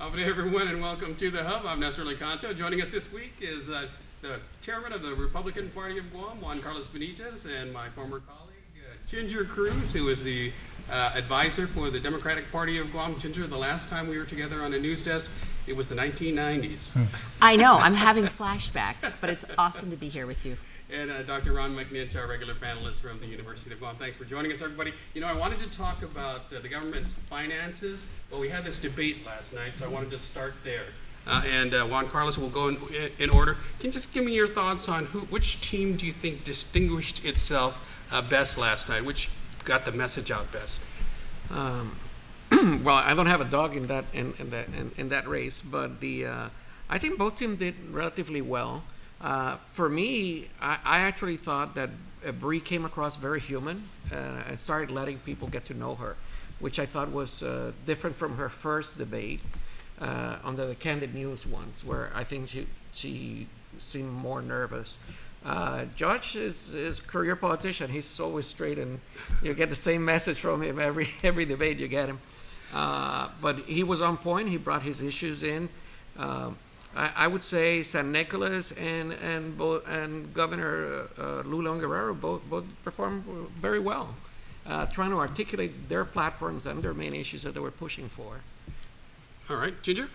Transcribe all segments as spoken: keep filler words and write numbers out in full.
Hello everyone and welcome to The Hub. I'm Nestor Licanto. Joining us this week is uh, the chairman of the Republican Party of Guam, Juan Carlos Benitez, and my former colleague, uh, Ginger Cruz, who is the uh, advisor for the Democratic Party of Guam. Ginger, the last time we were together on a news desk, it was the nineteen nineties. I know, I'm having flashbacks, but it's awesome to be here with you. And uh, Doctor Ron McNinch, our regular panelist from the University of Guam. Thanks for joining us, everybody. You know, I wanted to talk about uh, the government's finances, but we had this debate last night, so I wanted to start there. Uh, and uh, Juan Carlos will go in, in order. Can you just give me your thoughts on who, which team do you think distinguished itself uh, best last night? Which got the message out best? Um, well, I don't have a dog in that in, in that in, in that race, but the uh, I think both teams did relatively well. Uh, for me, I, I actually thought that uh, Brie came across very human uh, and started letting people get to know her, which I thought was uh, different from her first debate uh, under the Candid News ones, where I think she, she seemed more nervous. Uh, Josh is is career politician. He's always straight, and you get the same message from him every every debate you get him. Uh, but he was on point. He brought his issues in. Uh, I would say San Nicolas and and, both, and Governor uh, Lou Leon Guerrero both both performed very well, uh, trying to articulate their platforms and their main issues that they were pushing for. All right, Ginger?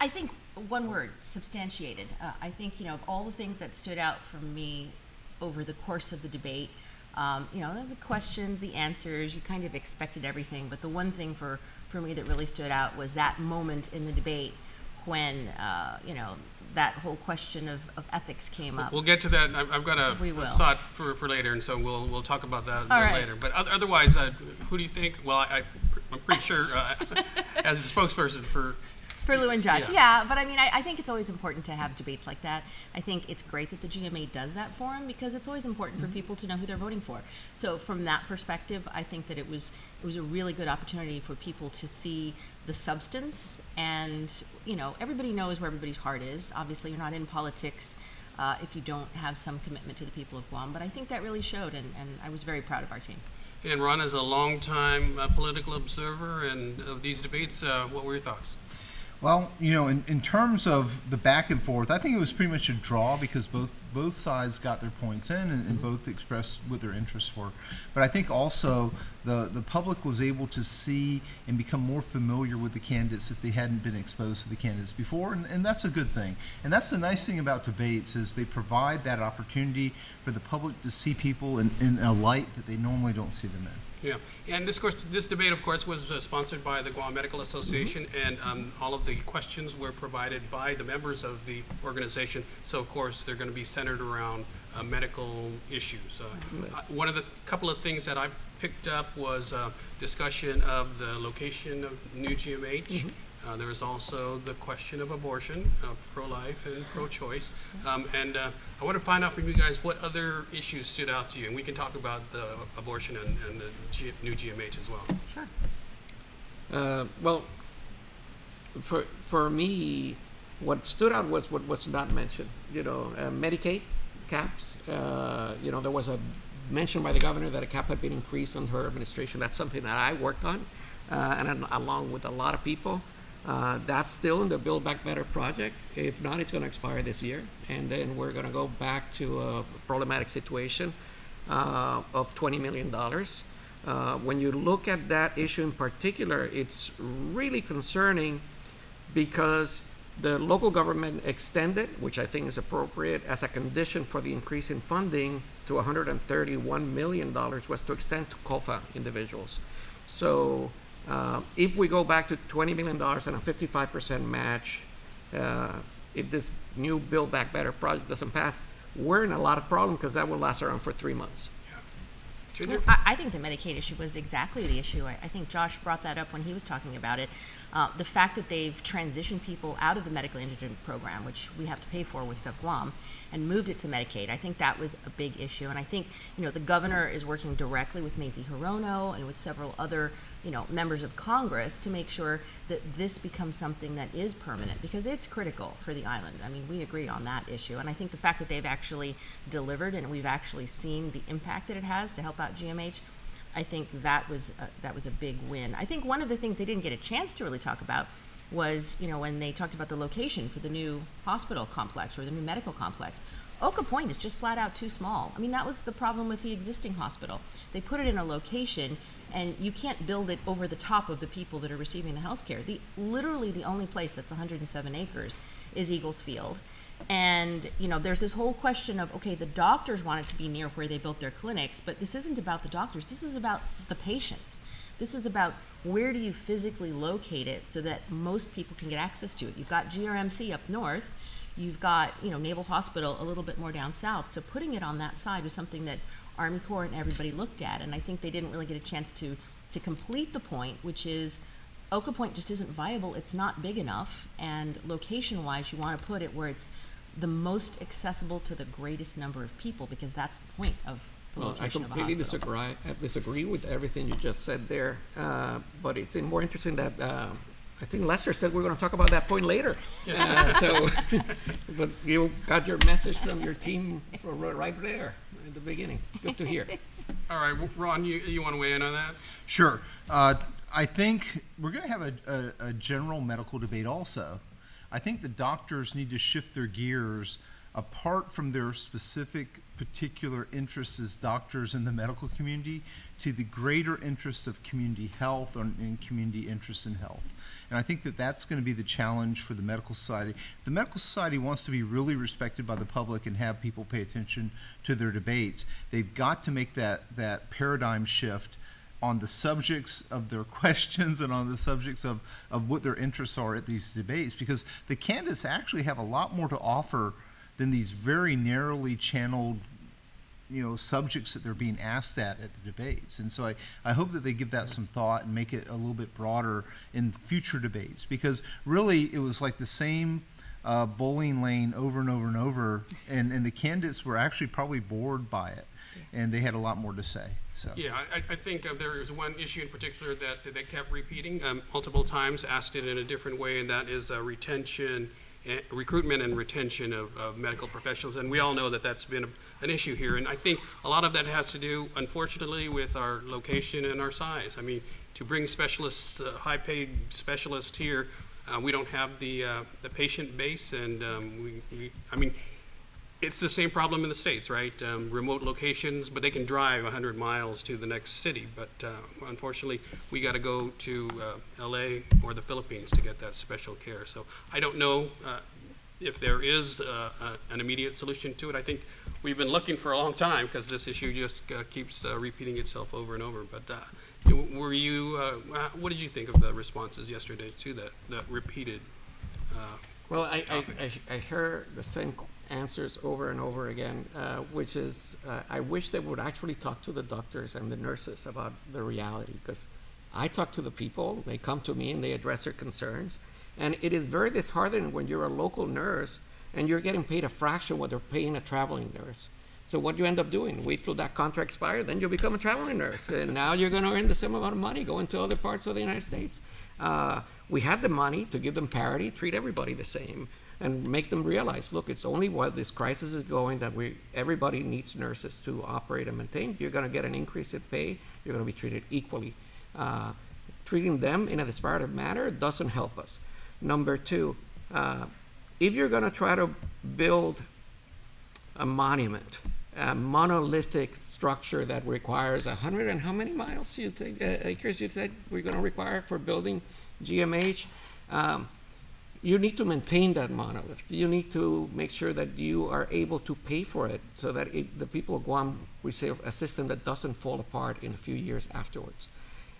I think one word, substantiated. Uh, I think, you know, of all the things that stood out for me over the course of the debate, um, you know, the questions, the answers, you kind of expected everything, but the one thing for, for me that really stood out was that moment in the debate when, uh, you know, that whole question of, of ethics came up. We'll get to that. I've, I've got a, a thought for, for later, and so we'll we'll talk about that right. later. But otherwise, uh, who do you think? Well, I, I'm pretty sure uh, as a spokesperson for... For Lou and Josh, yeah. yeah but I mean, I, I think it's always important to have debates like that. I think it's great that the G M A does that for them because it's always important mm-hmm. for people to know who they're voting for. So from that perspective, I think that it was it was a really good opportunity for people to see the substance, and you know, everybody knows where everybody's heart is. Obviously, you're not in politics uh, if you don't have some commitment to the people of Guam. But I think that really showed, and, and I was very proud of our team. And Ron is a long-time uh, political observer, and of these debates, uh, what were your thoughts? Well, you know, in, in terms of the back and forth, I think it was pretty much a draw because both both sides got their points in and, and both expressed what their interests were. But I think also the, the public was able to see and become more familiar with the candidates if they hadn't been exposed to the candidates before, and, and that's a good thing. And that's the nice thing about debates is they provide that opportunity for the public to see people in, in a light that they normally don't see them in. Yeah, and this, course, this debate, of course, was uh, sponsored by the Guam Medical Association, mm-hmm. and um, all of the questions were provided by the members of the organization. So, of course, they're going to be centered around uh, medical issues. Uh, uh, one of the th- couple of things that I picked up was uh, discussion of the location of new G M H. Mm-hmm. Uh, there was also the question of abortion, uh, pro-life and pro-choice. Um, and uh, I want to find out from you guys what other issues stood out to you. And we can talk about the abortion and, and the G- new G M H as well. Sure. Uh, well, for for me, what stood out was what was not mentioned. You know, uh, Medicaid caps. Uh, you know, there was a mention by the governor that a cap had been increased on her administration. That's something that I worked on, uh, and I'm, along with a lot of people. Uh, that's still in the Build Back Better project. If not, it's going to expire this year. And then we're going to go back to a problematic situation uh, of twenty million dollars. Uh, when you look at that issue in particular, it's really concerning because the local government extended, which I think is appropriate, as a condition for the increase in funding to one hundred thirty-one million dollars was to extend to COFA individuals. So. Uh, if we go back to twenty million dollars and a fifty-five percent match, uh, if this new Build Back Better project doesn't pass, we're in a lot of problem because that will last around for three months. Yeah. Well, I, I think the Medicaid issue was exactly the issue. I, I think Josh brought that up when he was talking about it. Uh, the fact that they've transitioned people out of the medically indigent program, which we have to pay for with GovGuam, and moved it to Medicaid. I think that was a big issue. And I think, you know, the governor is working directly with Maisie Hirono and with several other, you know, members of Congress to make sure that this becomes something that is permanent because it's critical for the island. I mean, we agree on that issue. And I think the fact that they've actually delivered and we've actually seen the impact that it has to help out G M H, I think that was a, that was a big win. I think one of the things they didn't get a chance to really talk about was, you know, when they talked about the location for the new hospital complex or the new medical complex, Oka Point is just flat out too small. I mean, that was the problem with the existing hospital. They put it in a location, and you can't build it over the top of the people that are receiving the health care. The, literally the only place that's one hundred seven acres is Eagles Field. And, you know, there's this whole question of, okay, the doctors wanted to be near where they built their clinics, but this isn't about the doctors. This is about the patients. This is about where do you physically locate it so that most people can get access to it. You've got G R M C up north. You've got, you know, Naval Hospital a little bit more down south. So putting it on that side was something that Army Corps and everybody looked at. And I think they didn't really get a chance to, to complete the point, which is Oka Point just isn't viable. It's not big enough. And location-wise, you want to put it where it's the most accessible to the greatest number of people, because that's the point of the well, location of a hospital. I completely disagree, I disagree with everything you just said there. Uh, but it's more interesting that uh, I think Lester said we're going to talk about that point later. Yeah. Uh, so, but you got your message from your team right there at the beginning. It's good to hear. All right, well, Ron, you, you want to weigh in on that? Sure. Uh, I think we're going to have a, a, a general medical debate also. I think the doctors need to shift their gears apart from their specific particular interests as doctors in the medical community to the greater interest of community health and community interest in health. And I think that that's going to be the challenge for the medical society. The medical society wants to be really respected by the public and have people pay attention to their debates. They've got to make that, that paradigm shift on the subjects of their questions and on the subjects of, of what their interests are at these debates, because the candidates actually have a lot more to offer than these very narrowly channeled, you know, subjects that they're being asked at at the debates. And so I, I hope that they give that some thought and make it a little bit broader in future debates, because really it was like the same uh, bowling lane over and over and over, and, and the candidates were actually probably bored by it, and they had a lot more to say. So. Yeah, I, I think uh, there was one issue in particular that they kept repeating um, multiple times, asked it in a different way, and that is uh, retention, uh, recruitment and retention of, of medical professionals. And we all know that that's been a, an issue here. And I think a lot of that has to do, unfortunately, with our location and our size. I mean, to bring specialists, uh, high-paid specialists here, uh, we don't have the uh, the patient base, and um, we, we, I mean, it's the same problem in the States, right? Um, remote locations, but they can drive one hundred miles to the next city. But uh, unfortunately, we got to go to uh, L A or the Philippines to get that special care. So I don't know uh, if there is uh, a, an immediate solution to it. I think we've been looking for a long time, because this issue just uh, keeps uh, repeating itself over and over. But uh, were you? Uh, what did you think of the responses yesterday to that, that repeated uh, Well, I, I, I, I heard the same answers over and over again, uh, which is uh, I wish they would actually talk to the doctors and the nurses about the reality, because I talk to the people, they come to me and they address their concerns, and it is very disheartening when you're a local nurse and you're getting paid a fraction of what they're paying a traveling nurse. So what do you end up doing? Wait till that contract expires, then you'll become a traveling nurse, and now you're going to earn the same amount of money going to other parts of the United States. Uh, we have the money to give them parity, treat everybody the same, and make them realize, look, it's only while this crisis is going that we everybody needs nurses to operate and maintain. You're going to get an increase in pay. You're going to be treated equally. Uh, treating them in a disparate manner doesn't help us. Number two, uh, if you're going to try to build a monument, a monolithic structure that requires a hundred and how many miles you think, uh, acres you think we're going to require for building G M H? Um, You need to maintain that monolith. You need to make sure that you are able to pay for it so that it, the people of Guam receive a system that doesn't fall apart in a few years afterwards.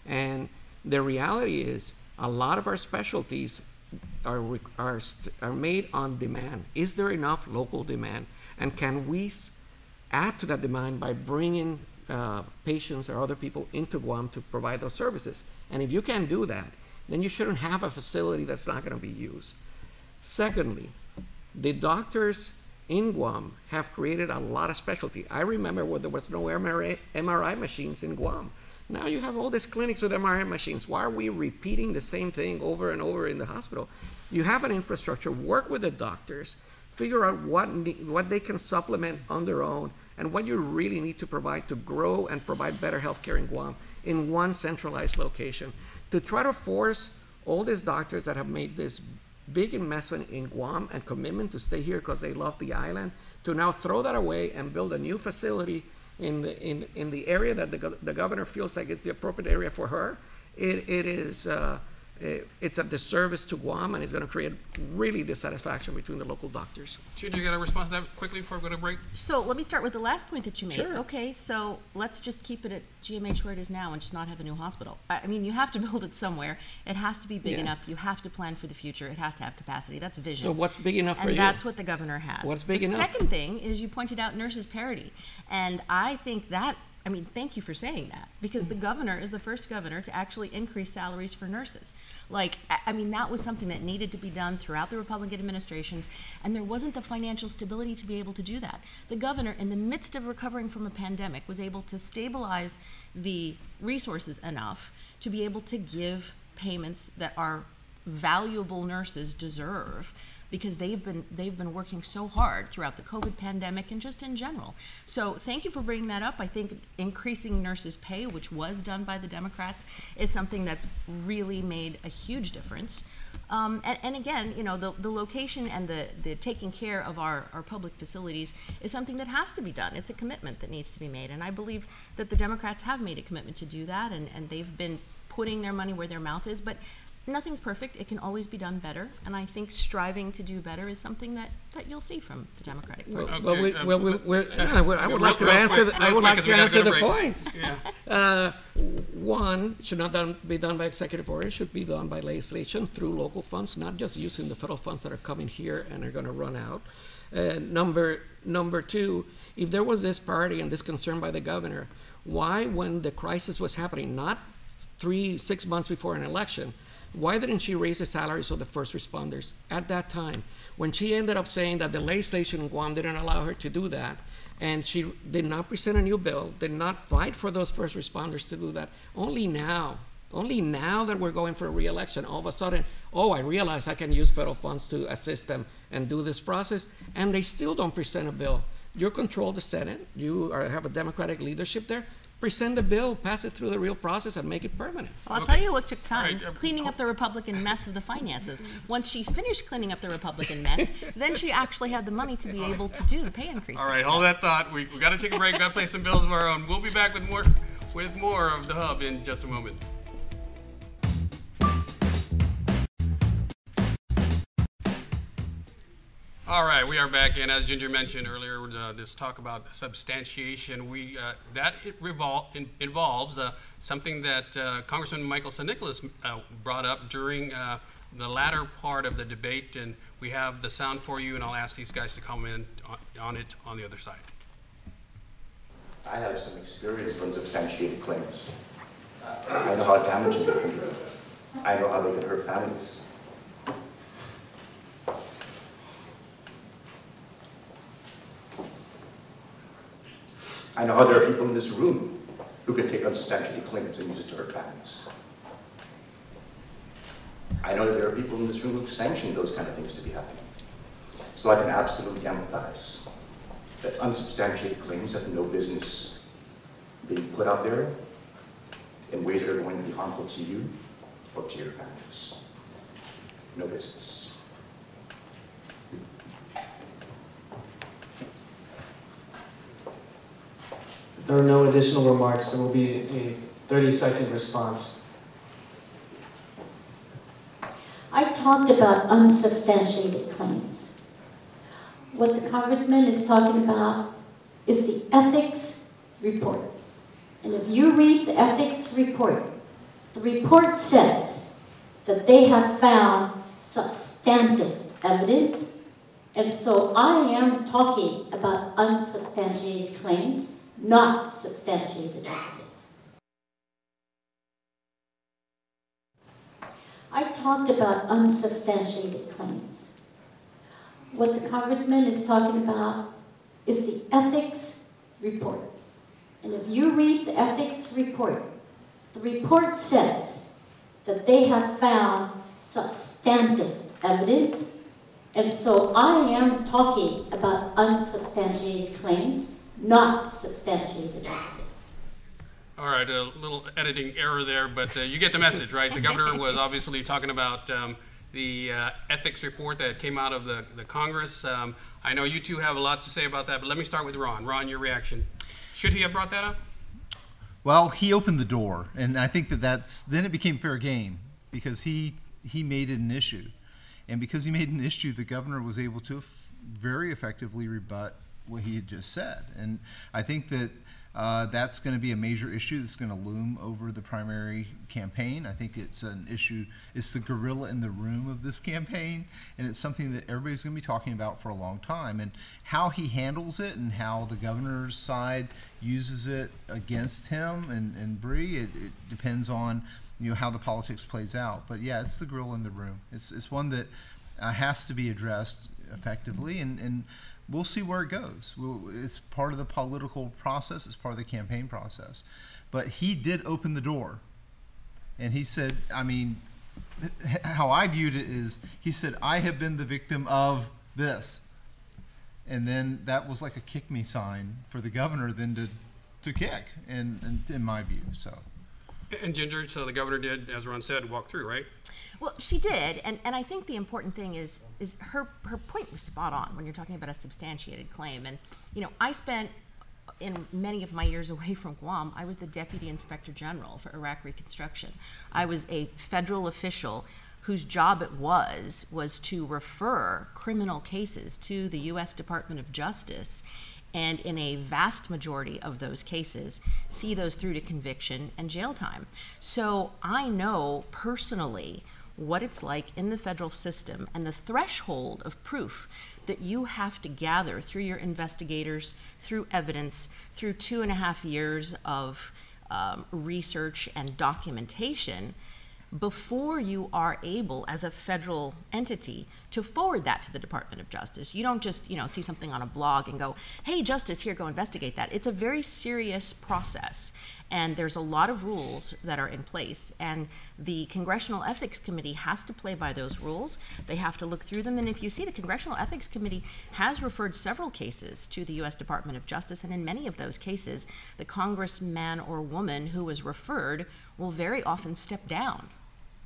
And the reality is a lot of our specialties are, are, are made on demand. Is there enough local demand? And can we add to that demand by bringing uh, patients or other people into Guam to provide those services? And if you can do that, then you shouldn't have a facility that's not going to be used. Secondly, the doctors in Guam have created a lot of specialty. I remember when there was no M R I, M R I machines in Guam. Now you have all these clinics with M R I machines. Why are we repeating the same thing over and over in the hospital? You have an infrastructure, work with the doctors, figure out what, what they can supplement on their own and what you really need to provide to grow and provide better healthcare in Guam in one centralized location. To try to force all these doctors that have made this big investment in Guam and commitment to stay here because they love the island, to now throw that away and build a new facility in the, in, in the area that the, the governor feels like it's the appropriate area for her, it, it is, uh, it, it's a disservice to Guam, and it's going to create really dissatisfaction between the local doctors. Should you get a response to that quickly before we go to break? So let me start with the last point that you made. Sure. Okay, so let's just keep it at G M H where it is now and just not have a new hospital. I mean, you have to build it somewhere. It has to be big yeah. enough. You have to plan for the future. It has to have capacity. That's vision. So what's big enough and for you? And that's what the governor has. What's big the enough? The second thing is you pointed out nurses parity. And I think that, I mean, thank you for saying that, because the governor is the first governor to actually increase salaries for nurses. Like, I mean, that was something that needed to be done throughout the Republican administrations, and there wasn't the financial stability to be able to do that. The governor, in the midst of recovering from a pandemic, was able to stabilize the resources enough to be able to give payments that our valuable nurses deserve, because they've been they've been working so hard throughout the COVID pandemic and just in general. So thank you for bringing that up. I think increasing nurses' pay, which was done by the Democrats, is something that's really made a huge difference. Um, and, and again, you know, the, the location and the, the taking care of our, our public facilities is something that has to be done. It's a commitment that needs to be made. And I believe that the Democrats have made a commitment to do that, and, and they've been putting their money where their mouth is. But nothing's perfect. It can always be done better, and I think striving to do better is something that, that you'll see from the Democratic Party. Well, okay. well, we, well, we, we're, yeah, we're, I would like to answer. The, I would like to answer the points. Yeah. Uh, one, it should not done, be done by executive order. It should be done by legislation through local funds, not just using the federal funds that are coming here and are going to run out. Uh, number number two, if there was this party and this concern by the governor, why, when the crisis was happening, not three six months before an election? Why didn't she raise the salaries of the first responders at that time? When she ended up saying that the legislation in Guam didn't allow her to do that, and she did not present a new bill, did not fight for those first responders to do that, only now, only now that we're going for a re-election, all of a sudden, oh, I realize I can use federal funds to assist them and do this process, and they still don't present a bill. You control the Senate, you are, have a Democratic leadership there, present the bill, pass it through the real process, and make it permanent. Well, I'll okay. tell you what took time, right. cleaning up the Republican mess of the finances. Once she finished cleaning up the Republican mess, then she actually had the money to be right. able to do the pay increases. All right, hold that thought. We've we got to take a break. We've got to pay some bills of our own. We'll be back with more, with more of The Hub in just a moment. All right, we are back, and as Ginger mentioned earlier, uh, this talk about substantiation, we uh, that it revol- in, involves uh, something that uh, Congressman Michael San Nicolas uh, brought up during uh, the latter part of the debate, and we have the sound for you, and I'll ask these guys to comment on, on it on the other side. I have some experience on substantiated claims. I know how damaging they can be. I know how they can hurt families. I know how there are people in this room who can take unsubstantiated claims and use it to hurt families. I know that there are people in this room who sanction those kind of things to be happening. So I can absolutely empathize that unsubstantiated claims have no business being put out there in ways that are going to be harmful to you or to your families. No business. There are no additional remarks. There will be a thirty-second response. I talked about unsubstantiated claims. What the congressman is talking about is the ethics report. And if you read the ethics report, the report says that they have found substantive evidence. And so I am talking about unsubstantiated claims, not substantiated evidence. I talked about unsubstantiated claims. What the congressman is talking about is the ethics report. And if you read the ethics report, the report says that they have found substantive evidence. And so I am talking about unsubstantiated claims, not substantiated evidence. All right, a little editing error there, but uh, you get the message, right? The governor was obviously talking about um, the uh, ethics report that came out of the, the Congress. Um, I know you two have a lot to say about that, but let me start with Ron. Ron, your reaction. Should he have brought that up? Well, he opened the door, and I think that that's, then it became fair game because he, he made it an issue. And because he made an issue, the governor was able to f- very effectively rebut what he had just said. And I think that Uh, that's going to be a major issue that's going to loom over the primary campaign. I think it's an issue, it's the gorilla in the room of this campaign, and it's something that everybody's going to be talking about for a long time. And how he handles it and how the governor's side uses it against him and, and Brie, it, it depends on, you know, how the politics plays out. But yeah, it's the gorilla in the room. It's it's one that uh, has to be addressed effectively, and, and we'll see where it goes. We'll, it's part of the political process. It's part of the campaign process. But he did open the door. And he said, I mean, how I viewed it is, he said, I have been the victim of this. And then that was like a kick me sign for the governor then to, to kick, and, and in my view, so. And Ginger, so the governor did, as Ron said, walk through, right? Well, she did, and, and I think the important thing is is her, her point was spot on when you're talking about a substantiated claim. And, you know, I spent, in many of my years away from Guam, I was the Deputy Inspector General for Iraq Reconstruction. I was a federal official whose job it was was to refer criminal cases to the U S Department of Justice, and in a vast majority of those cases, see those through to conviction and jail time. So I know personally what it's like in the federal system and the threshold of proof that you have to gather through your investigators, through evidence, through two and a half years of um, research and documentation before you are able, as a federal entity, to forward that to the Department of Justice. You don't just, you know, see something on a blog and go, hey, Justice, here, go investigate that. It's a very serious process, and there's a lot of rules that are in place, and the Congressional Ethics Committee has to play by those rules. They have to look through them, and if you see, the Congressional Ethics Committee has referred several cases to the U S Department of Justice, and in many of those cases, the congressman or woman who was referred will very often step down.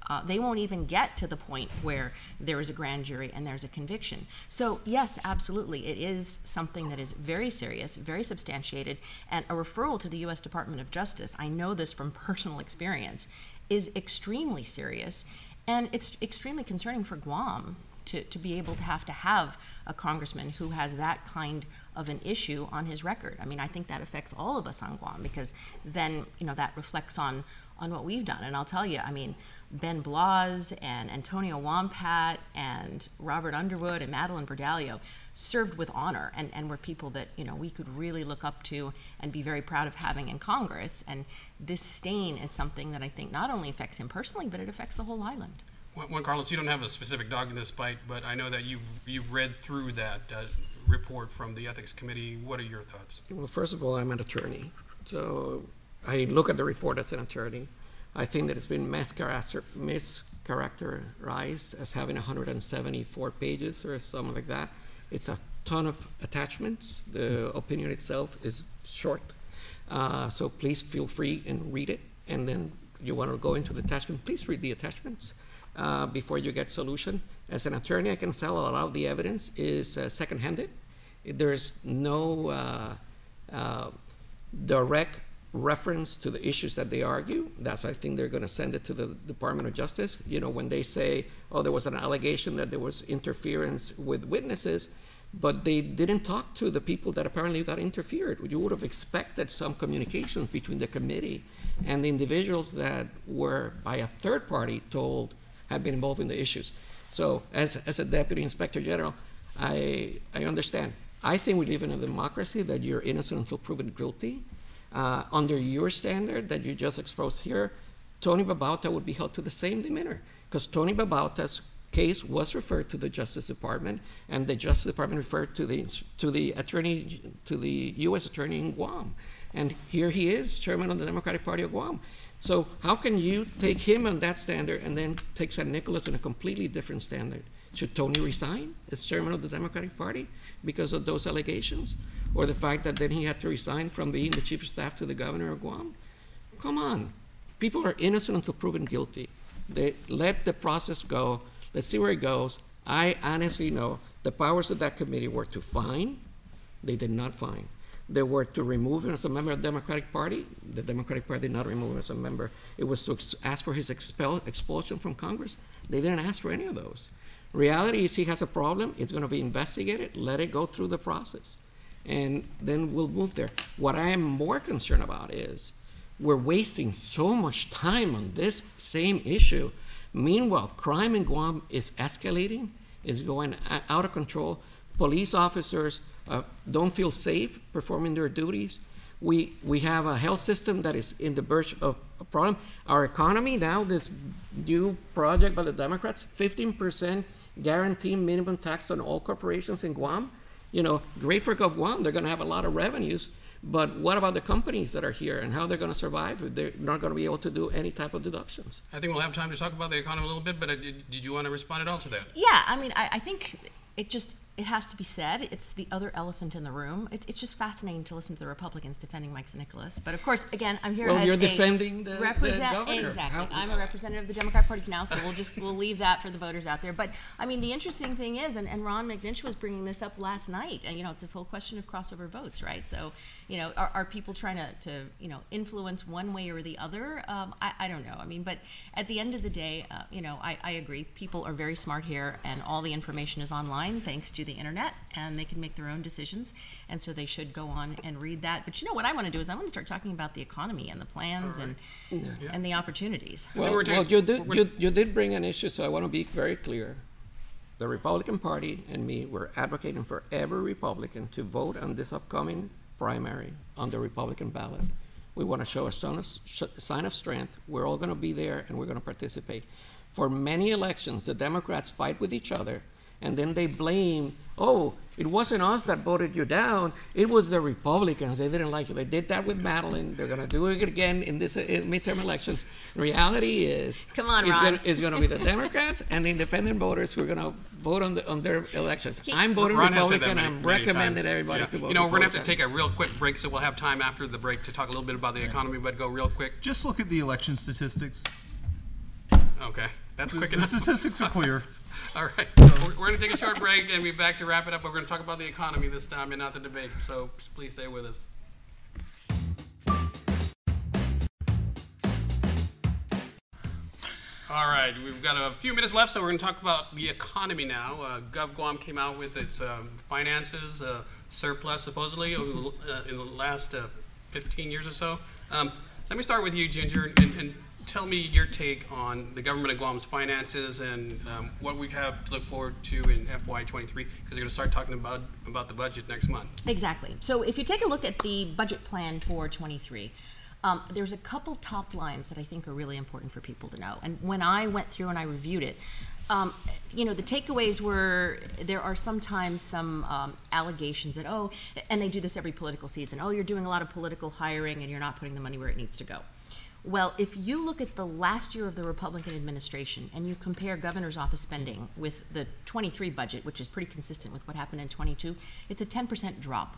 Uh, they won't even get to the point where there is a grand jury and there's a conviction. So yes, absolutely, it is something that is very serious, very substantiated, and a referral to the U S Department of Justice, I know this from personal experience, is extremely serious, and it's extremely concerning for Guam to, to be able to have to have a congressman who has that kind of an issue on his record. I mean, I think that affects all of us on Guam, because then, you know, that reflects on on what we've done. And I'll tell you, I mean, Ben Blaz and Antonio Wampat and Robert Underwood and Madeline Bordallo served with honor and, and were people that, you know, we could really look up to and be very proud of having in Congress. And this stain is something that I think not only affects him personally, but it affects the whole island. Juan Carlos, you don't have a specific dog in this fight, but I know that you've, you've read through that uh, report from the Ethics Committee. What are your thoughts? Well, first of all, I'm an attorney. So I look at the report as an attorney. I think that it's been mischaracterized as having one hundred seventy-four pages or something like that. It's a ton of attachments. The opinion itself is short. Uh, so please feel free and read it. And then you want to go into the attachment, please read the attachments uh, before you get solution. As an attorney, I can tell a lot of the evidence is uh, second-handed. There's no uh, uh, direct reference to the issues that they argue. That's, I think they're going to send it to the Department of Justice. You know, when they say, oh, there was an allegation that there was interference with witnesses, but they didn't talk to the people that apparently got interfered. You would have expected some communications between the committee and the individuals that were by a third party told have been involved in the issues. So as, as a Deputy Inspector General, I, I understand. I think we live in a democracy that you're innocent until proven guilty. Uh, under your standard that you just exposed here, Tony Babauta would be held to the same demeanor, because Tony Babauta's case was referred to the Justice Department, and the Justice Department referred to the to the attorney to the U S attorney in Guam, and here he is, chairman of the Democratic Party of Guam. So how can you take him on that standard and then take San Nicolas on a completely different standard? Should Tony resign as chairman of the Democratic Party because of those allegations? Or the fact that then he had to resign from being the chief of staff to the governor of Guam? Come on. People are innocent until proven guilty. They let the process go. Let's see where it goes. I honestly know the powers of that committee were to fine. They did not fine. They were to remove him as a member of the Democratic Party. The Democratic Party did not remove him as a member. It was to ex- ask for his expel- expulsion from Congress. They didn't ask for any of those. Reality is he has a problem. It's going to be investigated. Let it go through the process. And then we'll move there. What I am more concerned about is we're wasting so much time on this same issue. Meanwhile, crime in Guam is escalating. It's going out of control. Police officers Uh, don't feel safe performing their duties. We we have a health system that is in the verge of a problem. Our economy now, this new project by the Democrats, fifteen percent guaranteed minimum tax on all corporations in Guam. You know, great for GovGuam. They're going to have a lot of revenues. But what about the companies that are here and how they're going to survive if they're not going to be able to do any type of deductions? I think we'll have time to talk about the economy a little bit, but I, did, did you want to respond at all to that? Yeah, I mean, I, I think it just... It has to be said, it's the other elephant in the room. It, it's just fascinating to listen to the Republicans defending Mike San Nicolas. But of course, again, I'm here well, as you're a defending the, represent- the governor. Exactly. How, I'm a representative of the Democratic Party now, so we'll just we'll leave that for the voters out there. But I mean, the interesting thing is, and, and Ron McNinch was bringing this up last night, and you know, it's this whole question of crossover votes, right? So, you know, are, are people trying to, to, you know, influence one way or the other? Um, I, I don't know. I mean, but at the end of the day, uh, you know, I, I agree. People are very smart here, and all the information is online, thanks to the internet, and they can make their own decisions, and so they should go on and read that. But you know what I want to do is I want to start talking about the economy and the plans right. and yeah. and the opportunities. Well, well doing, you did you, you did bring an issue, so I want to be very clear. The Republican Party and me were advocating for every Republican to vote on this upcoming primary on the Republican ballot. We want to show a sign of, sign of strength. We're all going to be there, and we're going to participate. For many elections, the Democrats fight with each other. And then they blame, oh, it wasn't us that voted you down. It was the Republicans. They didn't like you. They did that with Madeline. They're going to do it again in this in midterm elections. Reality is, come on, it's Ron. Gonna, it's going to be the Democrats and the independent voters who are going to vote on, the, on their elections. He, I'm voting Ron Republican. Many, I'm recommending everybody yeah. to vote. You know, we're going to have to take a real quick break, so we'll have time after the break to talk a little bit about the economy, but go real quick. Just look at the election statistics. Okay, that's the, quick enough. The statistics are clear. All right, so we're, we're going to take a short break and be back to wrap it up. But we're going to talk about the economy this time and not the debate. So please stay with us. All right, we've got a few minutes left, so we're going to talk about the economy now. Uh, GovGuam came out with its um, finances uh, surplus, supposedly, over, uh, in the last uh, fifteen years or so. Um, let me start with you, Ginger, and, and tell me your take on the government of Guam's finances and um, what we have to look forward to in F Y twenty-three, because we're going to start talking about, about the budget next month. Exactly. So if you take a look at the budget plan for twenty-three, um, there's a couple top lines that I think are really important for people to know. And when I went through and I reviewed it, Um, you know, the takeaways were, there are sometimes some um, allegations that, oh, and they do this every political season, oh, you're doing a lot of political hiring and you're not putting the money where it needs to go. Well, if you look at the last year of the Republican administration and you compare governor's office spending with the twenty-three budget, which is pretty consistent with what happened in twenty-two, it's a ten percent drop,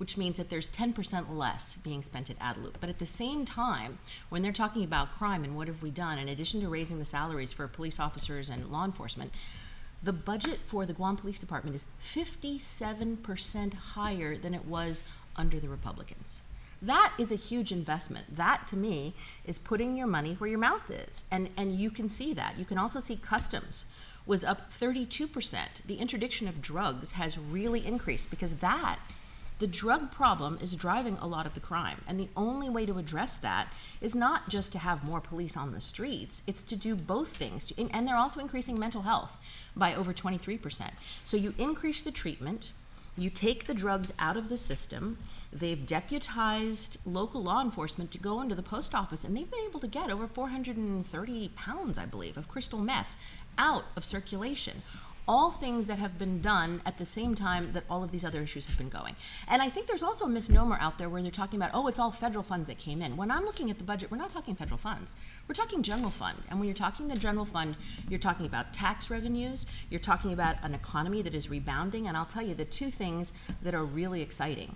which means that there's ten percent less being spent at Adelup. But at the same time, when they're talking about crime and what have we done, in addition to raising the salaries for police officers and law enforcement, the budget for the Guam Police Department is fifty-seven percent higher than it was under the Republicans. That is a huge investment. That, to me, is putting your money where your mouth is. And, and you can see that. You can also see customs was up thirty-two percent. The interdiction of drugs has really increased, because that, the drug problem is driving a lot of the crime. And the only way to address that is not just to have more police on the streets, it's to do both things. And they're also increasing mental health by over twenty-three percent. So you increase the treatment, you take the drugs out of the system. They've deputized local law enforcement to go into the post office, and they've been able to get over four hundred thirty pounds, I believe, of crystal meth out of circulation. All things that have been done at the same time that all of these other issues have been going. And I think there's also a misnomer out there where they're talking about, oh, it's all federal funds that came in. When I'm looking at the budget, we're not talking federal funds. We're talking general fund. And when you're talking the general fund, you're talking about tax revenues, you're talking about an economy that is rebounding, and I'll tell you the two things that are really exciting.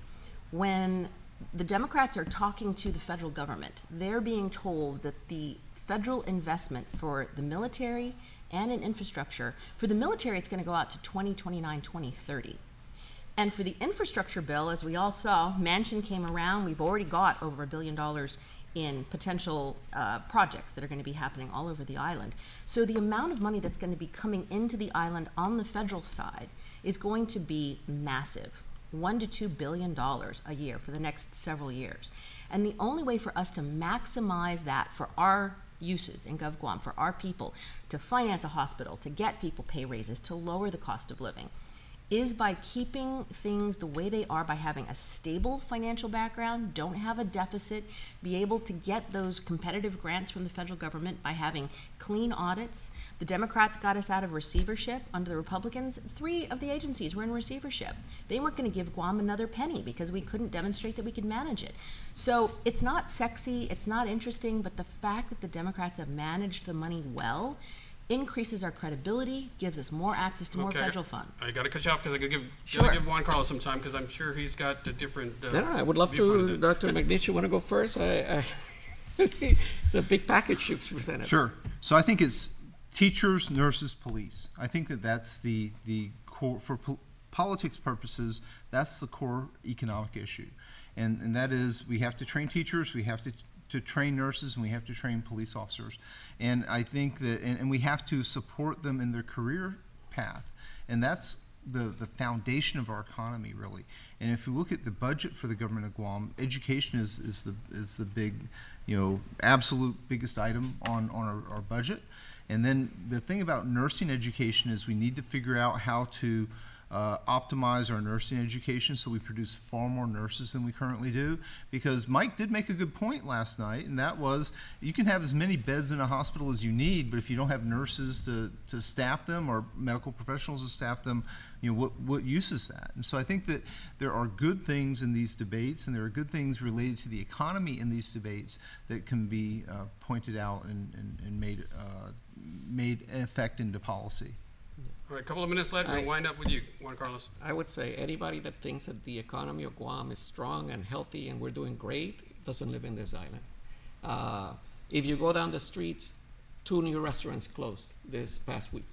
When the Democrats are talking to the federal government. They're being told that the federal investment for the military and in infrastructure, for the military it's going to go out to twenty twenty-nine, twenty thirty. And for the infrastructure bill, as we all saw, Manchin came around, we've already got over a billion dollars in potential uh, projects that are going to be happening all over the island. So the amount of money that's going to be coming into the island on the federal side is going to be massive. One to two billion dollars a year for the next several years. And the only way for us to maximize that for our uses in GovGuam, for our people, to finance a hospital, to get people pay raises, to lower the cost of living, is by keeping things the way they are, by having a stable financial background, don't have a deficit, be able to get those competitive grants from the federal government, by having clean audits. The Democrats got us out of receivership. Under the Republicans, three of the agencies were in receivership. They weren't going to give Guam another penny because we couldn't demonstrate that we could manage it. So it's not sexy, it's not interesting, but the fact that the Democrats have managed the money well increases our credibility, gives us more access to more okay. federal funds. I got to cut you off because I got to give, sure. give Juan Carlos some time because I'm sure he's got a different. Uh, no, no, I would love to. Doctor McNinch, you want to go first? I, I it's a big package you presented. Sure. So I think it's teachers, nurses, police. I think that that's the the core for po politics purposes. That's the core economic issue, and and that is we have to train teachers. We have to. to train nurses, and we have to train police officers. And I think that, and, and we have to support them in their career path. And that's the, the foundation of our economy, really. And if you look at the budget for the government of Guam, education is, is, the, is the big, you know, absolute biggest item on, on our, our budget. And then the thing about nursing education is we need to figure out how to Uh, optimize our nursing education so we produce far more nurses than we currently do. Because Mike did make a good point last night, and that was you can have as many beds in a hospital as you need, but if you don't have nurses to, to staff them or medical professionals to staff them, you know, what, what use is that? And so I think that there are good things in these debates, and there are good things related to the economy in these debates that can be uh, pointed out and, and, and made, uh, made effect into policy. All right, a couple of minutes left, we'll wind up with you, Juan Carlos. I would say anybody that thinks that the economy of Guam is strong and healthy and we're doing great doesn't live in this island. Uh, if you go down the streets, two new restaurants closed this past week.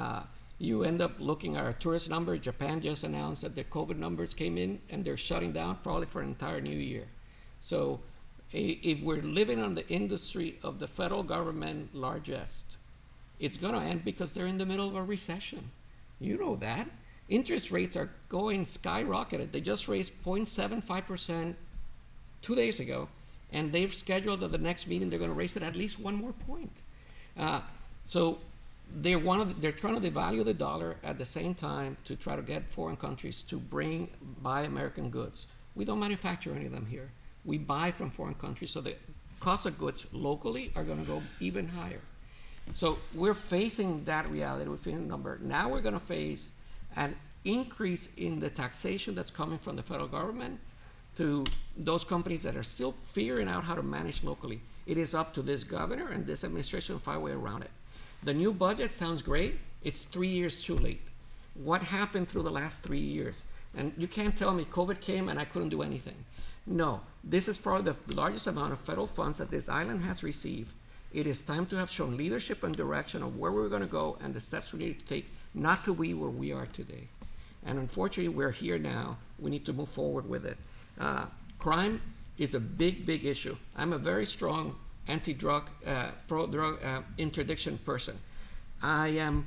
Uh, you end up looking at our tourist number. Japan just announced that their COVID numbers came in and they're shutting down probably for an entire new year. So if we're living on the industry of the federal government largest, it's going to end because they're in the middle of a recession. You know that. Interest rates are going skyrocketed. They just raised zero point seven five percent two days ago, and they've scheduled that the next meeting they're going to raise it at least one more point. Uh, so they're, one of the, they're trying to devalue the dollar at the same time to try to get foreign countries to bring buy American goods. We don't manufacture any of them here. We buy from foreign countries, so the cost of goods locally are going to go even higher. So we're facing that reality within a number. Now we're going to face an increase in the taxation that's coming from the federal government to those companies that are still figuring out how to manage locally. It is up to this governor and this administration to find a way around it. The new budget sounds great. It's three years too late. What happened through the last three years? And you can't tell me COVID came and I couldn't do anything. No, this is probably the largest amount of federal funds that this island has received. It is time to have shown leadership and direction of where we're going to go and the steps we need to take, not to be where we are today. And unfortunately, we're here now. We need to move forward with it. Uh, crime is a big, big issue. I'm a very strong anti-drug, uh, pro-drug uh, interdiction person. I am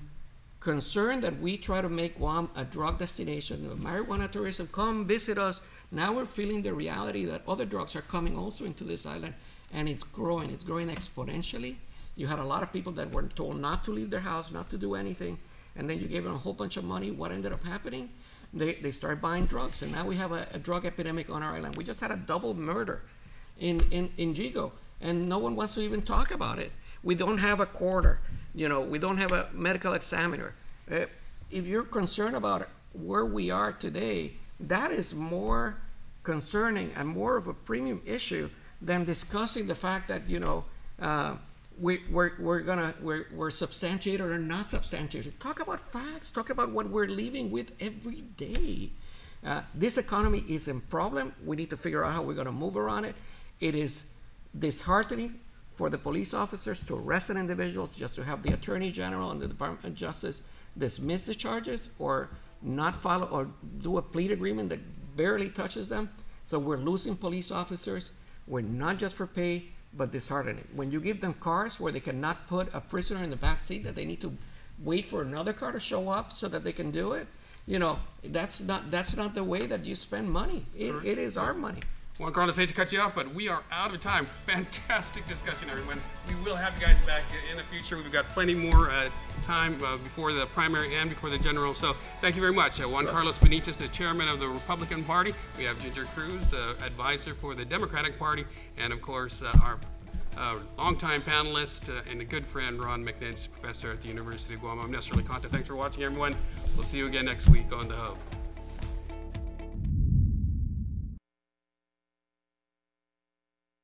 concerned that we try to make Guam a drug destination. Marijuana tourism, come visit us. Now we're feeling the reality that other drugs are coming also into this island. And it's growing, it's growing exponentially. You had a lot of people that were told not to leave their house, not to do anything, and then you gave them a whole bunch of money. What ended up happening? They, they started buying drugs, and now we have a, a drug epidemic on our island. We just had a double murder in, in, in Jigo, and no one wants to even talk about it. We don't have a coroner, you know, we don't have a medical examiner. Uh, if you're concerned about where we are today, that is more concerning and more of a premium issue than discussing the fact that, you know, uh, we, we're, we're gonna, we're, we're substantiated or not substantiated. Talk about facts, talk about what we're living with every day. Uh, this economy is in problem. We need to figure out how we're going to move around it. It is disheartening for the police officers to arrest an individual, just to have the Attorney General and the Department of Justice dismiss the charges or not follow or do a plea agreement that barely touches them. So we're losing police officers. We're not just for pay, but disheartening. When you give them cars where they cannot put a prisoner in the back seat, that they need to wait for another car to show up so that they can do it, you know, that's not that's not the way that you spend money. It, right. It is our money. Juan Carlos, hate to cut you off, but we are out of time. Fantastic discussion, everyone. We will have you guys back in the future. We've got plenty more uh, time uh, before the primary and before the general. So thank you very much. Uh, Juan sure. Carlos Benitez, the chairman of the Republican Party. We have Ginger Cruz, uh, advisor for the Democratic Party. And, of course, uh, our uh, longtime panelist uh, and a good friend, Ron McNinch, professor at the University of Guam. I'm Nestor Licanto. Thanks for watching, everyone. We'll see you again next week on The Hub.